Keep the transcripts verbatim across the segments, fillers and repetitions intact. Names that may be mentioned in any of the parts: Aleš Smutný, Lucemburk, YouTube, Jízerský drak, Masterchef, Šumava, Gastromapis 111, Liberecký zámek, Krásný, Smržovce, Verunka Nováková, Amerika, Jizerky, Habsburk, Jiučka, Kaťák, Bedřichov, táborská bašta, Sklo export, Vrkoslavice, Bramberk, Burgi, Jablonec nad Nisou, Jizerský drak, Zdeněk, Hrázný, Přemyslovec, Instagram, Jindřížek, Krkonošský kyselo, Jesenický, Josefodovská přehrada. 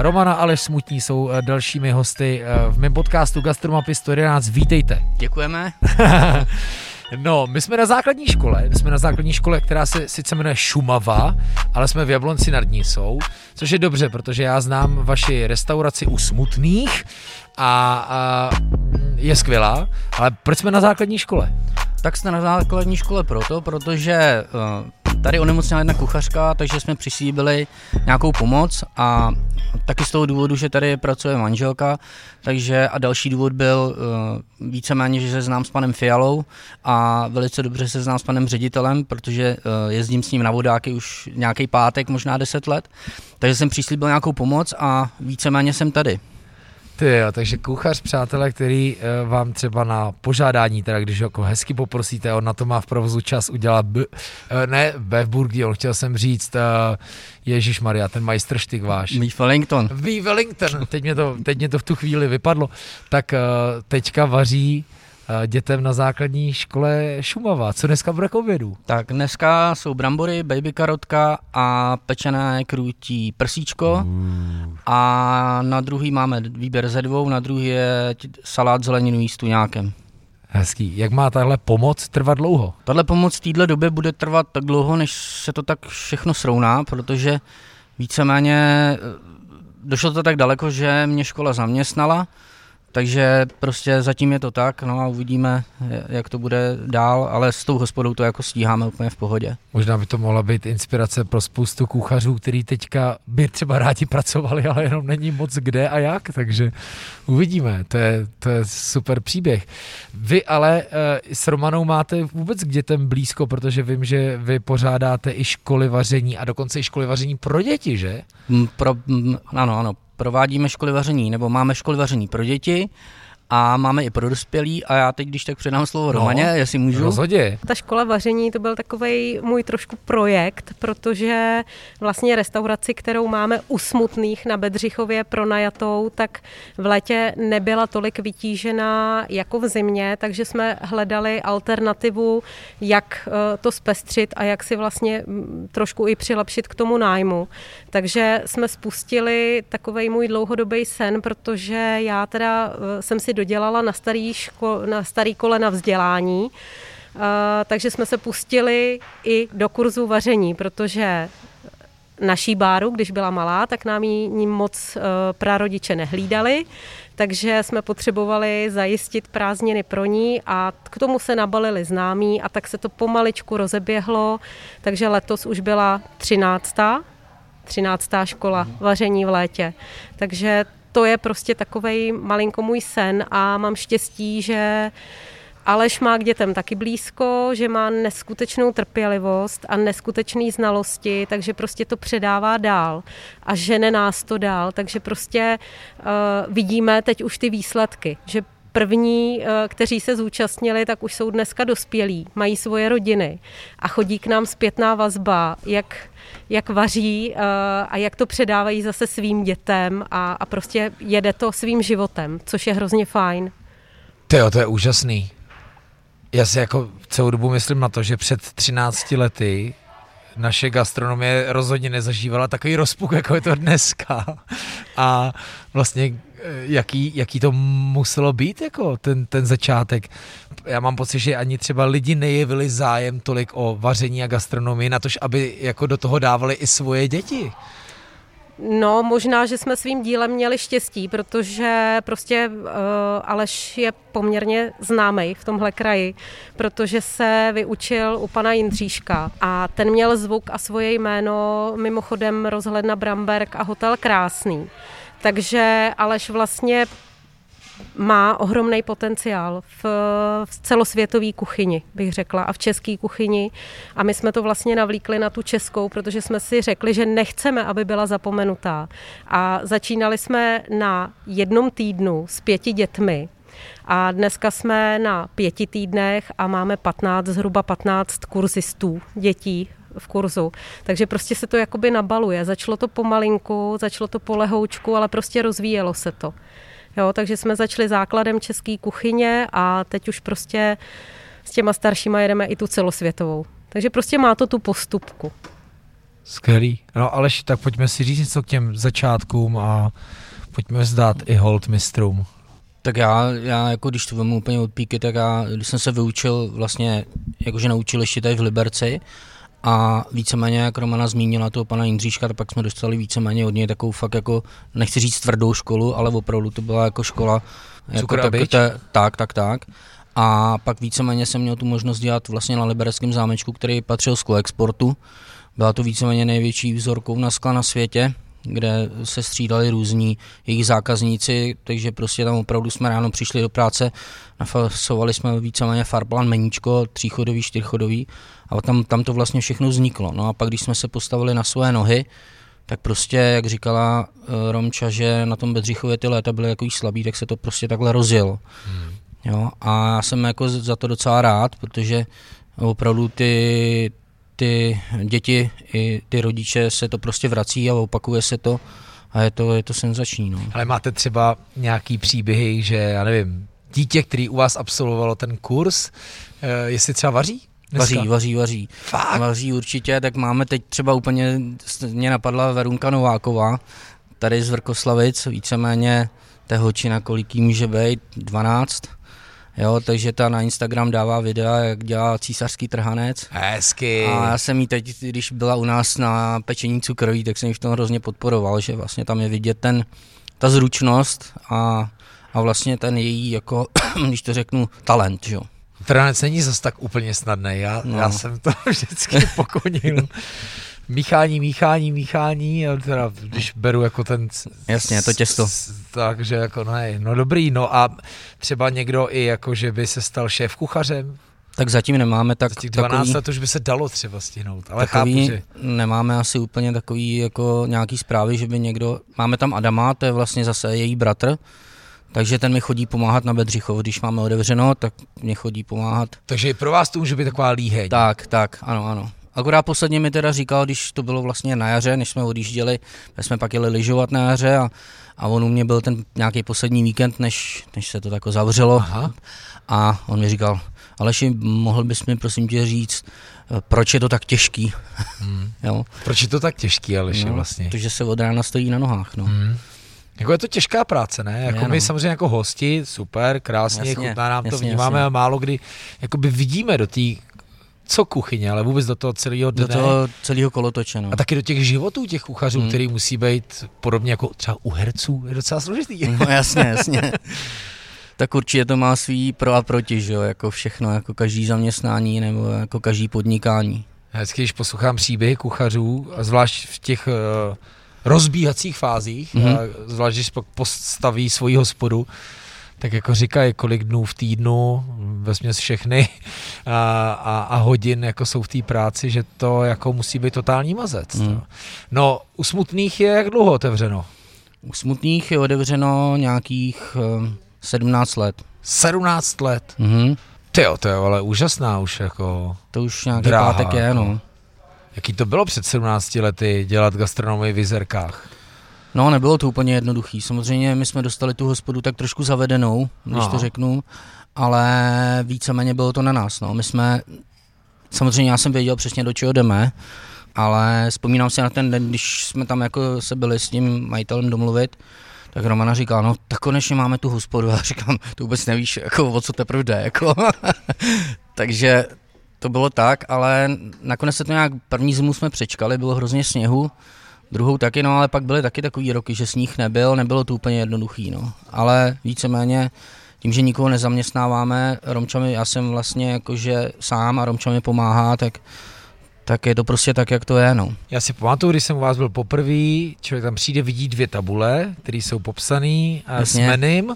Romana Aleš Smutný jsou dalšími hosty v mém podcastu Gastromapis sto jedenáct. Vítejte. Děkujeme. No, my jsme na základní škole, my jsme na základní škole, která se sice jmenuje Šumava, ale jsme v Jablonci nad Nisou, což je dobře, protože já znám vaši restauraci u Smutných a, a je skvělá, ale proč jsme na základní škole? Tak jsme na základní škole proto, protože tady onemocněla jedna kuchařka, takže jsme přislíbili nějakou pomoc a taky z toho důvodu, že tady pracuje manželka, takže a další důvod byl uh, víceméně, že se znám s panem Fialou a velice dobře se znám s panem ředitelem, protože uh, jezdím s ním na vodáky už nějaký pátek, možná deset let, takže jsem přislíbil nějakou pomoc a víceméně jsem tady. Ty jo, takže kuchař, přátelé, který vám třeba na požádání, teda když ho jako hezky poprosíte, on na to má v provozu čas udělat, b, ne ve Burgi, on chtěl jsem říct, ježišmarja, ten majstrštyk váš. Beef Wellington. Beef Wellington, teď mě, to, teď mě to v tu chvíli vypadlo. Tak teďka vaří dětem na základní škole Šumava. Co dneska bude k obědu? Tak dneska jsou brambory, baby karotka a pečené krůtí prsíčko. Mm. A na druhý máme výběr ze dvou, na druhý je salát zeleninový s tuňákem. Hezký. Jak má tahle pomoc trvat dlouho? Tahle pomoc v této době bude trvat tak dlouho, než se to tak všechno srovná, protože víceméně došlo to tak daleko, že mě škola zaměstnala. Takže prostě zatím je to tak, no a uvidíme, jak to bude dál, ale s tou hospodou to jako stíháme úplně v pohodě. Možná by to mohla být inspirace pro spoustu kuchařů, který teďka by třeba rádi pracovali, ale jenom není moc kde a jak, takže uvidíme, to je, to je super příběh. Vy ale s Romanou máte vůbec k dětem blízko, protože vím, že vy pořádáte i školy vaření a dokonce i školy vaření pro děti, že? Pro, ano, ano. Provádíme školy vaření, nebo máme školy vaření pro děti a máme i pro dospělí a já teď, když tak předám slovo Romaně, no, jestli můžu. Rozhodě. Ta škola vaření to byl takovej můj trošku projekt, protože vlastně restauraci, kterou máme u Smutných na Bedřichově pronajatou, tak v létě nebyla tolik vytížená jako v zimě, takže jsme hledali alternativu, jak to zpestřit a jak si vlastně trošku i přilepšit k tomu nájmu. Takže jsme spustili takovej můj dlouhodobý sen, protože já teda jsem si dodělala na starý, ško- na starý kolena vzdělání, uh, takže jsme se pustili i do kurzu vaření, protože naší Báru, když byla malá, tak nám ji moc uh, prarodiče nehlídali, takže jsme potřebovali zajistit prázdniny pro ní a k tomu se nabalili známí a tak se to pomaličku rozeběhlo, takže letos už byla třináctá, třináctá škola vaření v létě, takže to je prostě takovej malinko můj sen a mám štěstí, že Aleš má k dětem taky blízko, že má neskutečnou trpělivost a neskutečné znalosti, takže prostě to předává dál a žene nás to dál, takže prostě uh, vidíme teď už ty výsledky, že první, kteří se zúčastnili, tak už jsou dneska dospělí, mají svoje rodiny a chodí k nám zpětná vazba, jak, jak vaří a jak to předávají zase svým dětem a, a prostě jede to svým životem, což je hrozně fajn. Tyjo, to je úžasný. Já si jako celou dobu myslím na to, že před třinácti lety naše gastronomie rozhodně nezažívala takový rozpuk, jako je to dneska. A vlastně jaký, jaký to muselo být, jako ten, ten začátek. Já mám pocit, že ani třeba lidi nejevili zájem tolik o vaření a gastronomii, natož aby jako do toho dávali i svoje děti. No, možná, že jsme svým dílem měli štěstí, protože prostě uh, Aleš je poměrně známý v tomhle kraji, protože se vyučil u pana Jindřížka a ten měl zvuk a svoje jméno, mimochodem rozhledna Bramberk a hotel Krásný. Takže Aleš vlastně má ohromný potenciál v, v celosvětové kuchyni, bych řekla, a v české kuchyni. A my jsme to vlastně navlíkli na tu českou, protože jsme si řekli, že nechceme, aby byla zapomenutá. A začínali jsme na jednom týdnu s pěti dětmi. A dneska jsme na pěti týdnech a máme patnáct, zhruba patnáct kurzistů, dětí v kurzu. Takže prostě se to jakoby nabaluje. Začalo to pomalinku, začalo to polehoučku, ale prostě rozvíjelo se to. Jo, takže jsme začali základem české kuchyně a teď už prostě s těma staršíma jedeme i tu celosvětovou. Takže prostě má to tu postupku. Skvělý. No Aleš, tak pojďme si říct něco k těm začátkům a pojďme vzdát i hold mistrům. Tak já, já jako když to vemu úplně od píky, tak já, když jsem se vyučil vlastně, jakože naučil ještě tady v Liberci a víceméně, jak Romana zmínila toho pana Jindřížka, pak jsme dostali víceméně od něj takovou fakt jako, nechci říct tvrdou školu, ale opravdu to byla jako škola. Jako tak, tak, tak, tak. A pak víceméně jsem měl tu možnost dělat vlastně na Libereckém zámečku, který patřil Sklo exportu. Byla to víceméně největší vzorkovna skla na světě, kde se střídali různí jejich zákazníci, takže prostě tam opravdu jsme ráno přišli do práce, nafasovali jsme víceméně farplan, meníčko, tříchodový, čtyřchodový a tam, tam to vlastně všechno vzniklo. No a pak, když jsme se postavili na své nohy, tak prostě, jak říkala Romča, že na tom Bedřichově ty léta byly jako slabý, tak se to prostě takhle rozjelo. Hmm. Jo, a já jsem jako za to docela rád, protože opravdu ty ty děti i ty rodiče se to prostě vrací a opakuje se to a je to, je to senzační. No. Ale máte třeba nějaký příběhy, že já nevím, dítě, který u vás absolvovalo ten kurz, jestli třeba vaří? Dneska? Vaří, vaří, vaří. Fakt? Vaří určitě, tak máme teď třeba úplně, mě napadla Verunka Nováková, tady z Vrkoslavic, víceméně té holčina, kolik jí může být, dvanáct. Jo, takže ta na Instagram dává videa, jak dělá císařský trhanec. Hezky. A já jsem jí teď, když byla u nás na pečení cukroví, tak jsem ji v tom hrozně podporoval, že vlastně tam je vidět ten, ta zručnost a, a vlastně ten její, jako, když to řeknu, talent, jo. Trhanec není zase tak úplně snadný, já, no. já jsem to vždycky pokonil. Míchání, míchání, míchání, teda když beru jako ten... Jasně, to těsto. Takže jako no, no dobrý, no a třeba někdo i jako, že by se stal šéf kuchařem? Tak zatím nemáme tak... Za těch dvanáct let už by se dalo třeba stihnout, ale chápu, že... Nemáme asi úplně takový jako nějaký zprávy, že by někdo... Máme tam Adama, to je vlastně zase její bratr, takže ten mi chodí pomáhat na Bedřichov, když máme otevřeno, tak mě chodí pomáhat. Takže i pro vás to může být taková líheň. Tak, tak, ano, ano. Akorát posledně mi teda říkal, když to bylo vlastně na jaře, než jsme odjížděli, my jsme pak jeli lyžovat na jaře a, a on u mě byl ten nějaký poslední víkend, než, než se to tako zavřelo. Aha. A on mi říkal, Aleši, mohl bys mi prosím tě říct, proč je to tak těžký? Hmm. Jo? Proč je to tak těžký, Aleši, no, vlastně? Protože se od rána stojí na nohách. No. Hmm. Jako je to těžká práce, ne? Jako je, my no. samozřejmě jako hosti, super, krásně, chutná nám jasně, to vnímáme jasně. A málo kdy jakoby vidíme do té co kuchyně, ale vůbec do toho celého dne. Do toho celého kolotoče, no. A taky do těch životů těch kuchařů, hmm. který musí být podobně jako třeba u herců, je docela složitý. No jasně, jasně. Tak určitě to má svý pro a proti, že jo, jako všechno, jako každý zaměstnání nebo jako každý podnikání. Já vždycky, když poslouchám příběhy kuchařů, a zvlášť v těch uh, rozbíhacích fázích, mm-hmm. a zvlášť, když postaví svoji hospodu, tak jako říkají, kolik dnů v týdnu, vesměs všechny a, a, a hodin jako jsou v té práci, že to jako musí být totální mazec. Mm. No, u Smutných je jak dlouho otevřeno? U Smutných je otevřeno nějakých um, sedmnáct let. sedmnáct let? Mm-hmm. Tyjo, to je ale úžasná už jako to už nějaký dráha, pátek je, no. no. Jaký to bylo před sedmnácti lety dělat gastronomii v Jizerkách? No, nebylo to úplně jednoduchý. Samozřejmě my jsme dostali tu hospodu tak trošku zavedenou, když no. to řeknu, ale víceméně bylo to na nás. No. My jsme, samozřejmě já jsem věděl přesně, do čeho jdeme, ale vzpomínám si na ten den, když jsme tam jako se byli s tím majitelem domluvit, tak Romana říkala, no tak konečně máme tu hospodu. Já říkám, to vůbec nevíš, jako, o co teprve jde. Jako. Takže to bylo tak, ale nakonec se to nějak, první zimu jsme přečkali, bylo hrozně sněhu, druhou taky, no ale pak byly taky takový roky, že sníh nebyl, nebylo to úplně jednoduchý, no. Ale víceméně tím, že nikoho nezaměstnáváme, Romča mi, já jsem vlastně jakože sám a Romča mi pomáhá, tak, tak je to prostě tak, jak to je, no. Já si pamatuju, když jsem u vás byl poprvý, člověk tam přijde, vidí dvě tabule, které jsou popsané s menem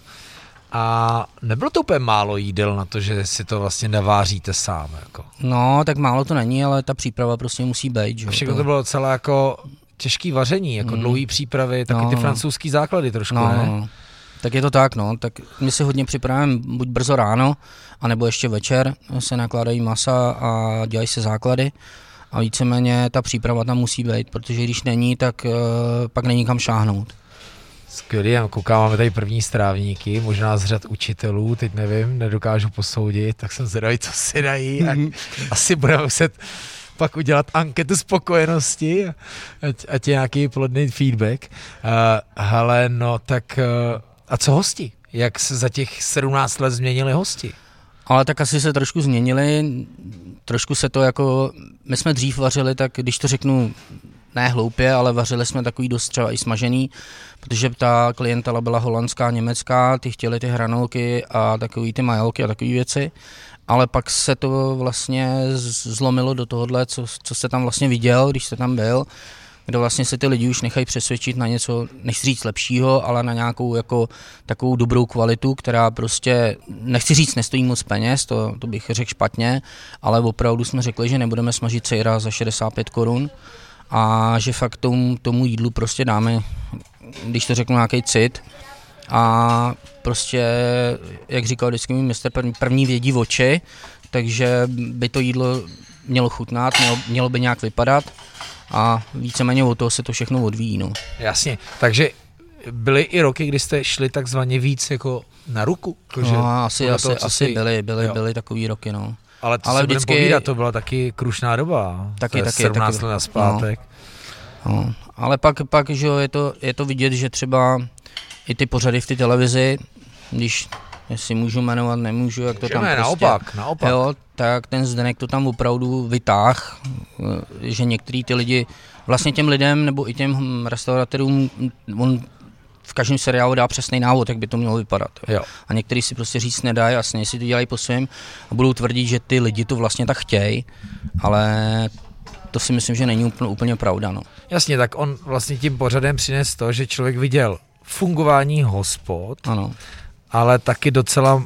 a nebylo to úplně málo jídel na to, že si to vlastně neváříte sám, jako. No, tak málo to není, ale ta příprava prostě musí být, že? Všechno to bylo celé jako... Těžký vaření, jako mm. dlouhý přípravy, taky no, ty francouzský základy trošku, no, ne? No. Tak je to tak, no. Tak my si hodně připravujeme buď brzo ráno, anebo ještě večer se nakládají masa a dělají se základy. A víceméně ta příprava tam musí být, protože když není, tak uh, pak není kam šáhnout. Skvělý, koukám, máme tady první strávníky, možná z řad učitelů, teď nevím, nedokážu posoudit, tak jsem zvědavý, co si dají. Mm-hmm. Asi budeme muset pak udělat anketu spokojenosti, ať, ať je nějaký plodný feedback. Uh, hele, no tak, uh, a co hosti? Jak se za těch sedmnáct let změnili hosti? Ale tak asi se trošku změnili, trošku se to jako, my jsme dřív vařili, tak když to řeknu, ne hloupě, ale vařili jsme takový dost třeba i smažený, protože ta klientela byla holandská, německá, ty chtěli ty hranolky a takový ty majolky a takové věci, ale pak se to vlastně zlomilo do tohohle, co, co jste tam vlastně viděl, když jste tam byl, kde vlastně se ty lidi už nechají přesvědčit na něco, nechci říct lepšího, ale na nějakou jako takovou dobrou kvalitu, která prostě, nechci říct, nestojí moc peněz, to, to bych řekl špatně, ale opravdu jsme řekli, že nebudeme smažit sejra za šedesát pět korun a že fakt tomu, tomu jídlu prostě dáme, když to řeknu, nějaký cit a prostě, jak říkal vždycky můj mistr, první vědí oči, takže by to jídlo mělo chutnat, mělo, mělo by nějak vypadat a víceméně od toho se to všechno odvíjí. No. Jasně, takže byly i roky, kdy jste šli takzvaně víc jako na ruku? Protože no, asi, asi, toho, asi jste... byly, byly, byly takový roky, no. Ale to, Ale vždycky... povídat, to byla taky krušná doba, taky, to je taky, sedmnáct taky... let nazpátek. No. No. Ale pak, pak že jo, je, to, je to vidět, že třeba i ty pořady v té televizi, když jestli můžu jmenovat, nemůžu, jak to Můžeme, tam prostě... naopak, naopak. Jo, tak ten Zdeněk to tam opravdu vytáh, že některý ty lidi, vlastně těm lidem nebo i těm restauratérům, on v každém seriálu dá přesný návod, jak by to mělo vypadat. Jo. A některý si prostě říct nedají, jasně, si to dělají po svém a budou tvrdit, že ty lidi to vlastně tak chtějí, ale... to si myslím, že není úplně, úplně pravda. No. Jasně, tak on vlastně tím pořadem přines to, že člověk viděl fungování hospod, ano. Ale taky docela,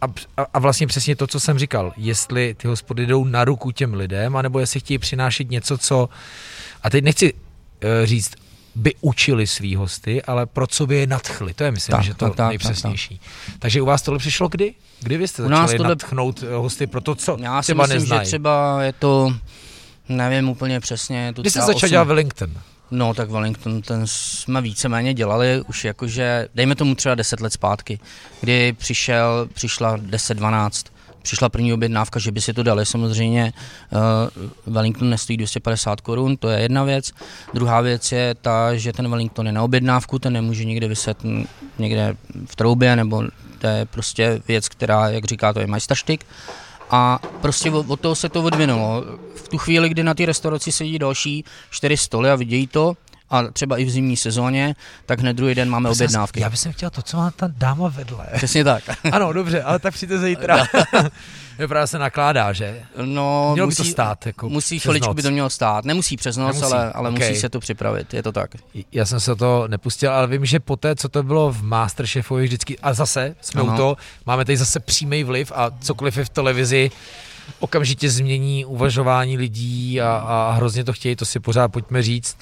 a, a vlastně přesně to, co jsem říkal, jestli ty hospody jdou na ruku těm lidem, anebo jestli chtějí přinášet něco, co, a teď nechci e, říct, by učili svý hosty, ale pro co by je nadchli. To je, myslím, tak, že to tak, nejpřesnější. Tak, tak. Takže u vás tohle přišlo kdy? Kdy vy jste začali tohle... nadchnout hosty pro to, co já si třeba myslím, neznají? Že třeba je to... Nevím úplně přesně. Když jste začal dělat Wellington? No tak Wellington, ten jsme víceméně dělali už jakože, dejme tomu třeba deset let zpátky, kdy přišel, přišla deset dvanáct, přišla první objednávka, že by si to dali. Samozřejmě uh, Wellington nestojí dvě stě padesát korun, to je jedna věc. Druhá věc je ta, že ten Wellington je na objednávku, ten nemůže nikde vyset někde v troubě, nebo to je prostě věc, která, jak říká, to je majsterštyk. A prostě od toho se to odvinulo. V tu chvíli, kdy na té restauraci sedí další čtyři stoly a vidějí to, a třeba i v zimní sezóně, tak hned druhý den máme objednávky. Já bych jsem chtěl to, co má ta dáma vedle. Přesně tak. Ano, dobře, ale tak přijďte zítra. Vypadá, se nakládá, že? No, mělo musí, by to stát, jako musí chviličku by to mělo stát. Nemusí přes noc, Nemusí. ale, ale okay. musí se to připravit, je to tak. Já jsem se to nepustil, ale vím, že poté, co to bylo v Masterchefovi vždycky, a zase jsme u toho, máme tady zase přímý vliv a cokoliv je v televizi, okamžitě změní uvažování lidí a, a hrozně to chtějí, to si pořád pojďme říct.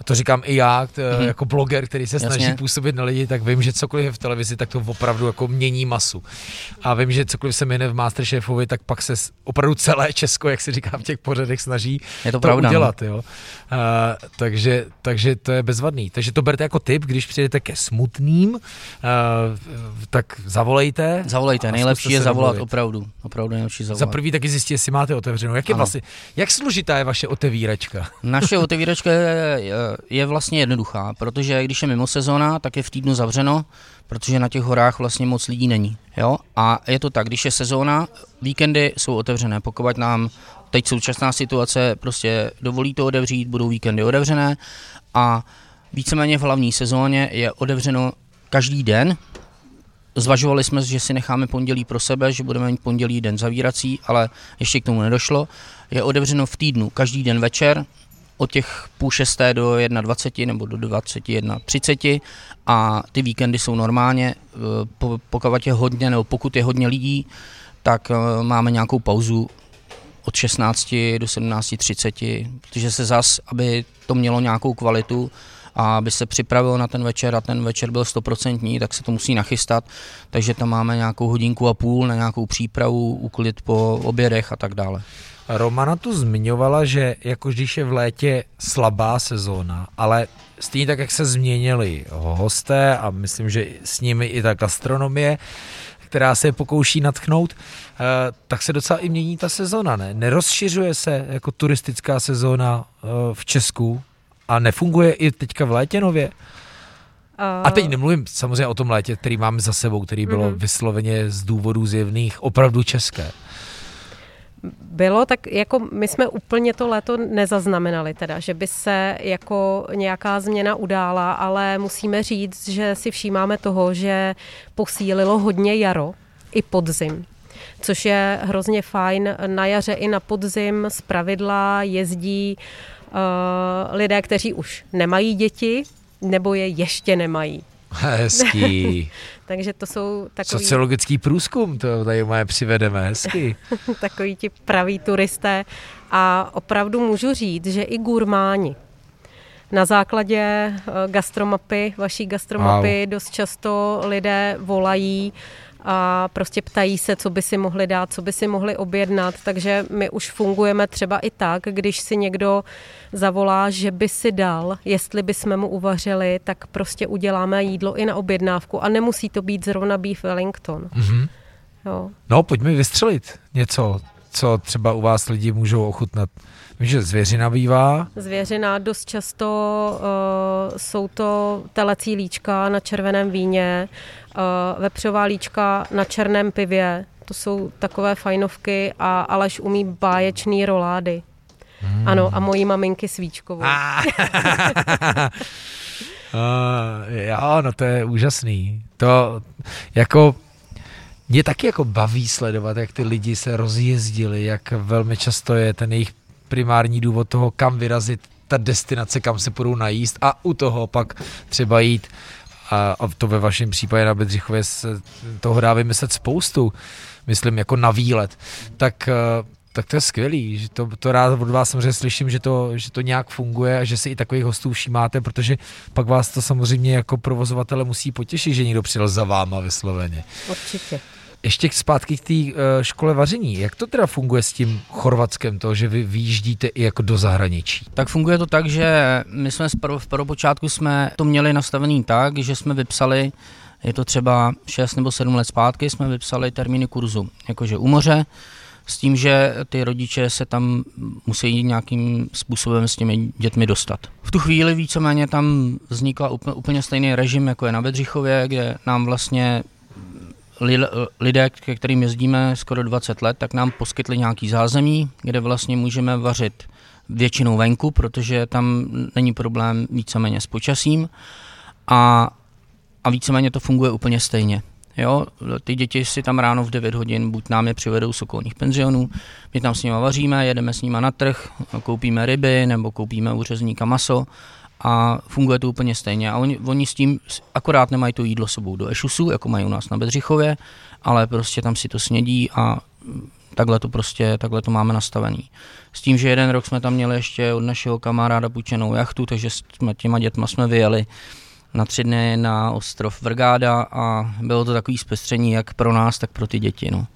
A to říkám i já, t- mm. jako bloger, který se snaží Jasně. působit na lidi, tak vím, že cokoliv je v televizi, tak to opravdu jako mění masu. A vím, že cokoliv se jmenuje v Masterchefovi, tak pak se opravdu celé Česko, jak se říká v těch pořadech, snaží je to, to pravda, udělat. Jo. A, takže, takže to je bezvadný. Takže to berte jako tip, když přijdete ke smutným, a, tak zavolejte. Zavolejte, nejlepší je zavolat, domluvit. opravdu. opravdu nejlepší zavolat. Za prvý taky zjistí, jestli máte otevřenou. Jak, je vlastně, jak složitá je vaše otevíračka? Naše otevíračka je... je vlastně jednoduchá, protože když je mimo sezóna, tak je v týdnu zavřeno, protože na těch horách vlastně moc lidí není. Jo? A je to tak, když je sezóna, víkendy jsou otevřené, pokud nám teď současná situace prostě dovolí to otevřít, budou víkendy otevřené a víceméně v hlavní sezóně je otevřeno každý den. Zvažovali jsme, že si necháme pondělí pro sebe, že budeme mít pondělí den zavírací, ale ještě k tomu nedošlo. Je otevřeno v týdnu každý den večer, od těch půl šesté do jednadvaceti nebo do dvaceti jedna třiceti a ty víkendy jsou normálně, pokud je hodně nebo pokud je hodně lidí, tak máme nějakou pauzu od šestnácti do sedmnácti třiceti, protože se zas, aby to mělo nějakou kvalitu a aby se připravilo na ten večer a ten večer byl stoprocentní, tak se to musí nachystat, takže tam máme nějakou hodinku a půl na nějakou přípravu, uklid po obědech a tak dále. Romana tu zmiňovala, že jako když je v létě slabá sezóna, ale stejně tak, jak se změnili hosté a myslím, že s nimi i ta gastronomie, která se pokouší natchnout, tak se docela i mění ta sezona, ne? Nerozšiřuje se jako turistická sezona v Česku a nefunguje i teďka v létě nově? A teď nemluvím samozřejmě o tom létě, který máme za sebou, který bylo mm-hmm. vysloveně z důvodů zjevných opravdu české. Bylo, tak jako my jsme úplně to léto nezaznamenali teda, že by se jako nějaká změna udála, ale musíme říct, že si všímáme toho, že posílilo hodně jaro i podzim, což je hrozně fajn. Na jaře i na podzim zpravidla jezdí uh, lidé, kteří už nemají děti, nebo je ještě nemají. Hezký. Takže to jsou takový... Sociologický průzkum, to tady máme, přivedeme, hezky. Takový ti praví turisté. A opravdu můžu říct, že i gurmáni. Na základě gastromapy, vaší gastromapy, wow. dost často lidé volají a prostě ptají se, co by si mohli dát, co by si mohli objednat, takže my už fungujeme třeba i tak, když si někdo zavolá, že by si dal, jestli by jsme mu uvařili, tak prostě uděláme jídlo i na objednávku a nemusí to být zrovna Beef Wellington. Mm-hmm. Jo. No, pojďme vystřelit něco, co třeba u vás lidi můžou ochutnat. Vím, že zvěřina bývá. Zvěřina, dost často uh, jsou to telecí líčka na červeném víně, uh, vepřová líčka na černém pivě. To jsou takové fajnovky a Aleš umí báječný rolády. Mm. Ano, a mojí maminky svíčkovou. Ah. uh, jo, no to je úžasný. To jako... Mě taky jako baví sledovat, jak ty lidi se rozjezdili, jak velmi často je ten jejich primární důvod toho, kam vyrazit, ta destinace, kam se půjdou najíst a u toho pak třeba jít, a to ve vašem případě na Bedřichově se toho dá vymyslet spoustu, myslím jako na výlet, tak, tak to je skvělý, že to, to rád od vás samozřejmě slyším, že to, že to nějak funguje a že si i takových hostů všímáte, protože pak vás to samozřejmě jako provozovatele musí potěšit, že někdo přijel za váma vysloveně. Určitě. Ještě zpátky k té škole vaření. Jak to teda funguje s tím Chorvatskem, to, že vy vyjíždíte i jako do zahraničí? Tak funguje to tak, že my jsme v prvopočátku jsme to měli nastavený tak, že jsme vypsali, je to třeba šest nebo sedm let zpátky, jsme vypsali termíny kurzu, jakože u moře, s tím, že ty rodiče se tam musí nějakým způsobem s těmi dětmi dostat. V tu chvíli víceméně tam vznikla úplně stejný režim, jako je na Bedřichově, kde nám vlastně lidé, ke kterým jezdíme skoro dvacet let, tak nám poskytli nějaký zázemí, kde vlastně můžeme vařit většinou venku, protože tam není problém víceméně s počasím a, a víceméně to funguje úplně stejně. Jo? Ty děti si tam ráno v devět hodin buď nám je přivedou z okolních penzionů, my tam s nimi vaříme, jedeme s nimi na trh, koupíme ryby nebo koupíme u řezníka maso a funguje to úplně stejně. A oni, oni s tím akorát nemají to jídlo sebou do ešusu, jako mají u nás na Bedřichově, ale prostě tam si to snědí a takhle to prostě, takhle to máme nastavený. S tím, že jeden rok jsme tam měli ještě od našeho kamaráda půjčenou jachtu, takže s těma dětma jsme vyjeli na tři dny na ostrov Vrgáda a bylo to takový zpestření jak pro nás, tak pro ty děti, no.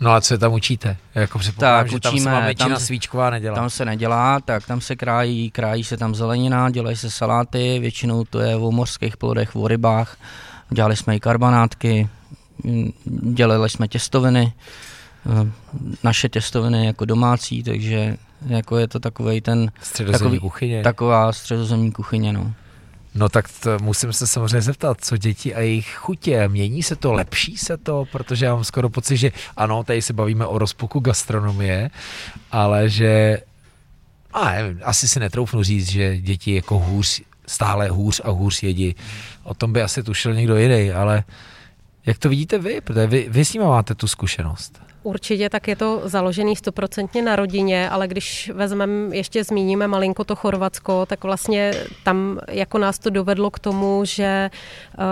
No a co je tam učíte? Jako tak, že tam učíme, se většina tam, svíčková nedělá. Tam se nedělá, tak tam se krájí, krájí se tam zelenina, dělají se saláty, většinou to je o mořských plodech, o rybách, dělali jsme i karbanátky, dělali jsme těstoviny, naše těstoviny jako domácí, takže jako je to takovej ten... Středozemní kuchyně. Taková středozemní kuchyně, no. No tak to, musím se samozřejmě zeptat, co děti a jejich chutě, mění se to, lepší se to, protože já mám skoro pocit, že ano, tady se bavíme o rozpuku gastronomie, ale že a nevím, asi si netroufnu říct, že děti jako hůř, stále hůř a hůř jedí. O tom by asi tušil někdo jiný, ale jak to vidíte vy? Protože vy, vy s nimi máte tu zkušenost. Určitě, tak je to založený stoprocentně na rodině, ale když vezmeme, ještě zmíníme malinko to Chorvatsko, tak vlastně tam jako nás to dovedlo k tomu, že uh,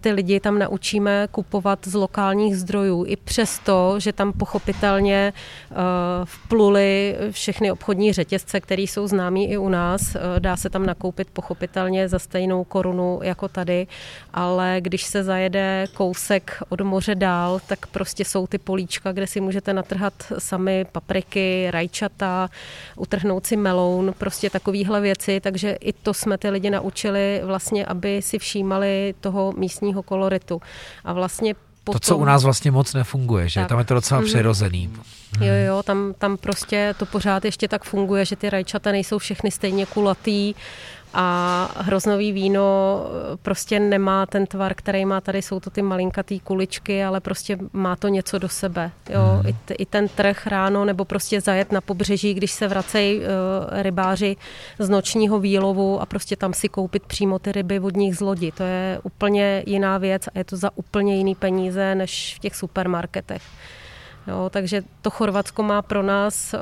ty lidi tam naučíme kupovat z lokálních zdrojů. I přesto, že tam pochopitelně uh, vpluly všechny obchodní řetězce, které jsou známí i u nás, uh, dá se tam nakoupit pochopitelně za stejnou korunu jako tady, ale když se zajede kousek od moře dál, tak prostě jsou ty políčka, kde si můžete natrhat sami papriky, rajčata, utrhnout si meloun, prostě takovýhle věci, takže i to jsme ty lidi naučili vlastně, aby si všímali toho místního koloritu. A vlastně potom... To, co u nás vlastně moc nefunguje, že? Tak. Tam je to docela mm-hmm. přirozený. Mm. Jo, jo, tam, tam prostě to pořád ještě tak funguje, že ty rajčata nejsou všechny stejně kulatý a hroznový víno prostě nemá ten tvar, který má tady, jsou to ty malinkatý kuličky, ale prostě má to něco do sebe. Jo? Mm. I, t, I ten trh ráno, nebo prostě zajet na pobřeží, když se vracejí uh, rybáři z nočního výlovu a prostě tam si koupit přímo ty ryby vodních z lodi. To je úplně jiná věc a je to za úplně jiný peníze než v těch supermarketech. Jo, takže to Chorvatsko má pro nás uh,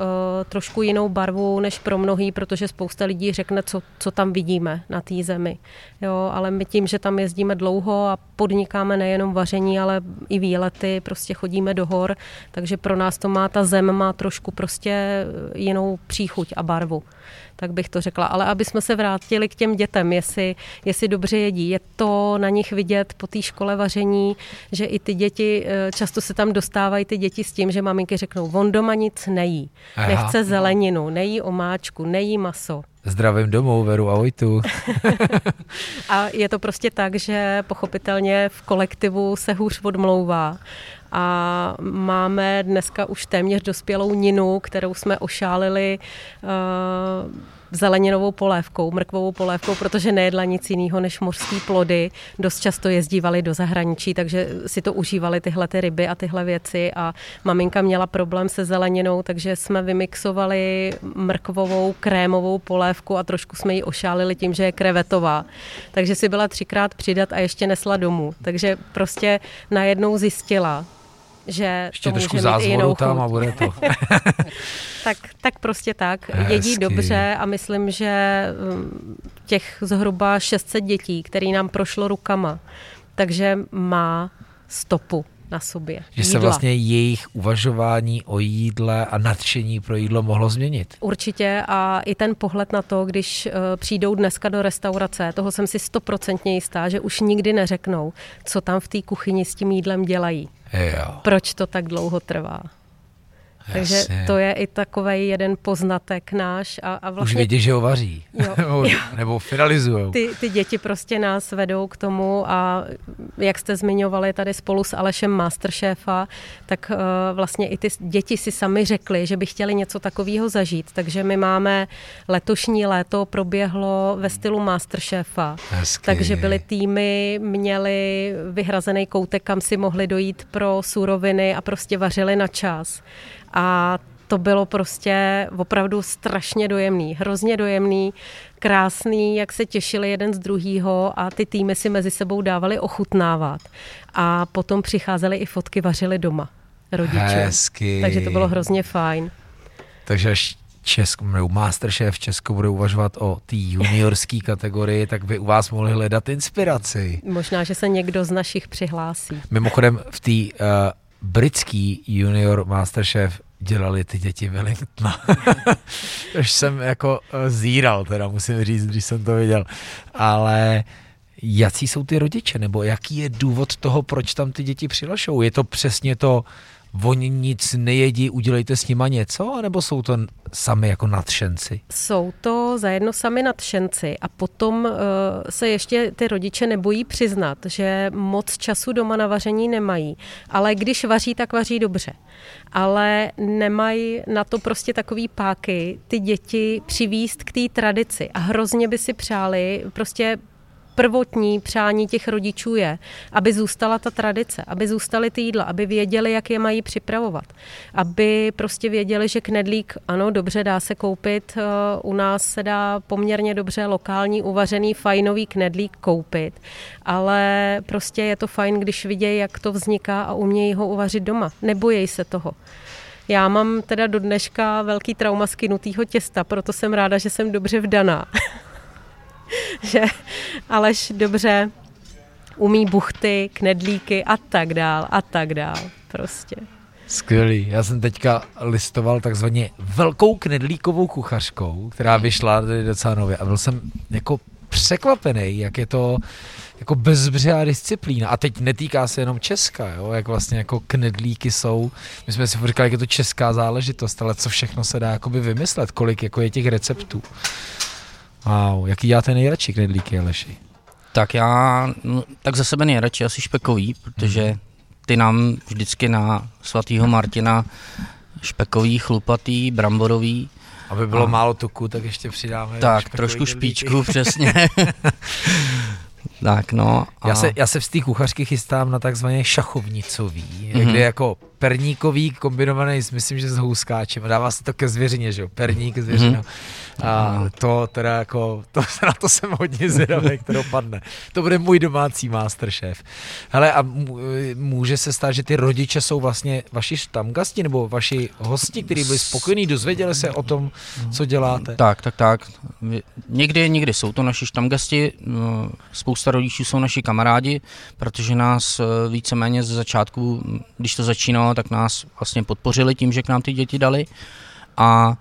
trošku jinou barvu než pro mnohý, protože spousta lidí řekne, co, co tam vidíme na té zemi. Jo, ale my tím, že tam jezdíme dlouho a podnikáme nejenom vaření, ale i výlety, prostě chodíme do hor, takže pro nás to má, ta zem má trošku prostě jinou příchuť a barvu. Tak bych to řekla. Ale aby jsme se vrátili k těm dětem, jestli, jestli dobře jedí. Je to na nich vidět po té škole vaření, že i ty děti, často se tam dostávají ty děti s tím, že maminky řeknou, on doma nic nejí. Aha. Nechce zeleninu, nejí omáčku, nejí maso. Zdravím domů, Veru, ahoj tu. A je to prostě tak, že pochopitelně v kolektivu se hůř odmlouvá. A máme dneska už téměř dospělou ninu, kterou jsme ošálili uh, zeleninovou polévkou, mrkvovou polévkou, protože nejedla nic jiného než mořský plody. Dost často jezdívali do zahraničí, takže si to užívali tyhle ty ryby a tyhle věci a maminka měla problém se zeleninou, takže jsme vymixovali mrkvovou, krémovou polévku a trošku jsme ji ošálili tím, že je krevetová. Takže si byla třikrát přidat a ještě nesla domů. Takže prostě najednou zjistila, že ještě to trošku zázvoru tam a bude to. tak, tak prostě tak. Hezky. Jedí dobře a myslím, že těch zhruba šest set dětí, který nám prošlo rukama, takže má stopu na sobě. Že jídla. Se vlastně jejich uvažování o jídle a nadšení pro jídlo mohlo změnit. Určitě a i ten pohled na to, když uh, přijdou dneska do restaurace, toho jsem si stoprocentně jistá, že už nikdy neřeknou, co tam v té kuchyni s tím jídlem dělají. Jo. Proč to tak dlouho trvá. Takže jasně. To je i takovej jeden poznatek náš. A, a vlastně... Už vědí, že ho vaří. Jo. Nebo finalizujou. Ty, ty děti prostě nás vedou k tomu a jak jste zmiňovali tady spolu s Alešem Masterchefa, tak uh, vlastně i ty děti si sami řekli, že by chtěli něco takového zažít. Takže my máme letošní léto proběhlo ve stylu Masterchefa. Hezky. Takže byly týmy, měli vyhrazený koutek, kam si mohli dojít pro suroviny a prostě vařili na čas. A to bylo prostě opravdu strašně dojemný, hrozně dojemný, krásný, jak se těšili jeden z druhýho a ty týmy si mezi sebou dávali ochutnávat. A potom přicházely i fotky, vařili doma rodiče. Hezky. Takže to bylo hrozně fajn. Takže až Česk, Masterchef Česko bude uvažovat o té juniorské kategorii, tak by u vás mohli hledat inspiraci. Možná, že se někdo z našich přihlásí. Mimochodem v té... Uh, britský junior Masterchef dělali ty děti Wellingtona. Což jsem jako zíral, teda musím říct, když jsem to viděl. Ale jací jsou ty rodiče, nebo jaký je důvod toho, proč tam ty děti přilašou? Je to přesně to, oni nic nejedí, udělejte s nima něco, nebo jsou to sami jako nadšenci? Jsou to zajedno sami nadšenci a potom uh, se ještě ty rodiče nebojí přiznat, že moc času doma na vaření nemají, ale když vaří, tak vaří dobře. Ale nemají na to prostě takový páky ty děti přivízt k té tradici a hrozně by si přáli prostě prvotní přání těch rodičů je, aby zůstala ta tradice, aby zůstaly ty jídla, aby věděli, jak je mají připravovat. Aby prostě věděli, že knedlík, ano, dobře, dá se koupit, u nás se dá poměrně dobře lokální uvařený fajnový knedlík koupit, ale prostě je to fajn, když vidějí, jak to vzniká a umějí ho uvařit doma. Nebojí se toho. Já mám teda do dneška velký trauma z kynutýho těsta, proto jsem ráda, že jsem dobře vdaná. Že Aleš dobře umí buchty, knedlíky a tak dál, a tak dál, prostě. Skvělý, já jsem teďka listoval takzvaně velkou knedlíkovou kuchařkou, která vyšla tady docela nově a byl jsem jako překvapený, jak je to jako bezbřehá disciplína. A teď netýká se jenom Česka, jo? Jak vlastně jako knedlíky jsou. My jsme si říkali, jak je to česká záležitost, ale co všechno se dá jakoby vymyslet, kolik jako je těch receptů. Wow, jaký děláte nejradši knedlíky, Aleši? Tak já, no, tak za sebe nejradši asi špekový, protože ty nám vždycky na svatého Martina špekový, chlupatý, bramborový. Aby bylo a... málo tuku, tak ještě přidáme. Tak, trošku špičku, přesně. Tak, no. A... Já, se, já se v té kuchařky chystám na takzvané šachovnicový, mm-hmm. kde jako perníkový kombinovaný s, myslím, že s houskáčem. Dává se to ke zvěřině, že jo? Perník, zvěřina. Mm-hmm. A to teda jako, to, na to jsem hodně zvědavý, kterou padne. To bude můj domácí Masterchef. Hele, a může se stát, že ty rodiče jsou vlastně vaši štamgasti nebo vaši hosti, kteří byli spokojení, dozvěděli se o tom, co děláte? Tak, tak, tak. Někdy, někdy jsou to naši štamgasti, spousta rodičů jsou naši kamarádi, protože nás víceméně ze začátku, když to začínalo, tak nás vlastně podpořili tím, že k nám ty děti dali a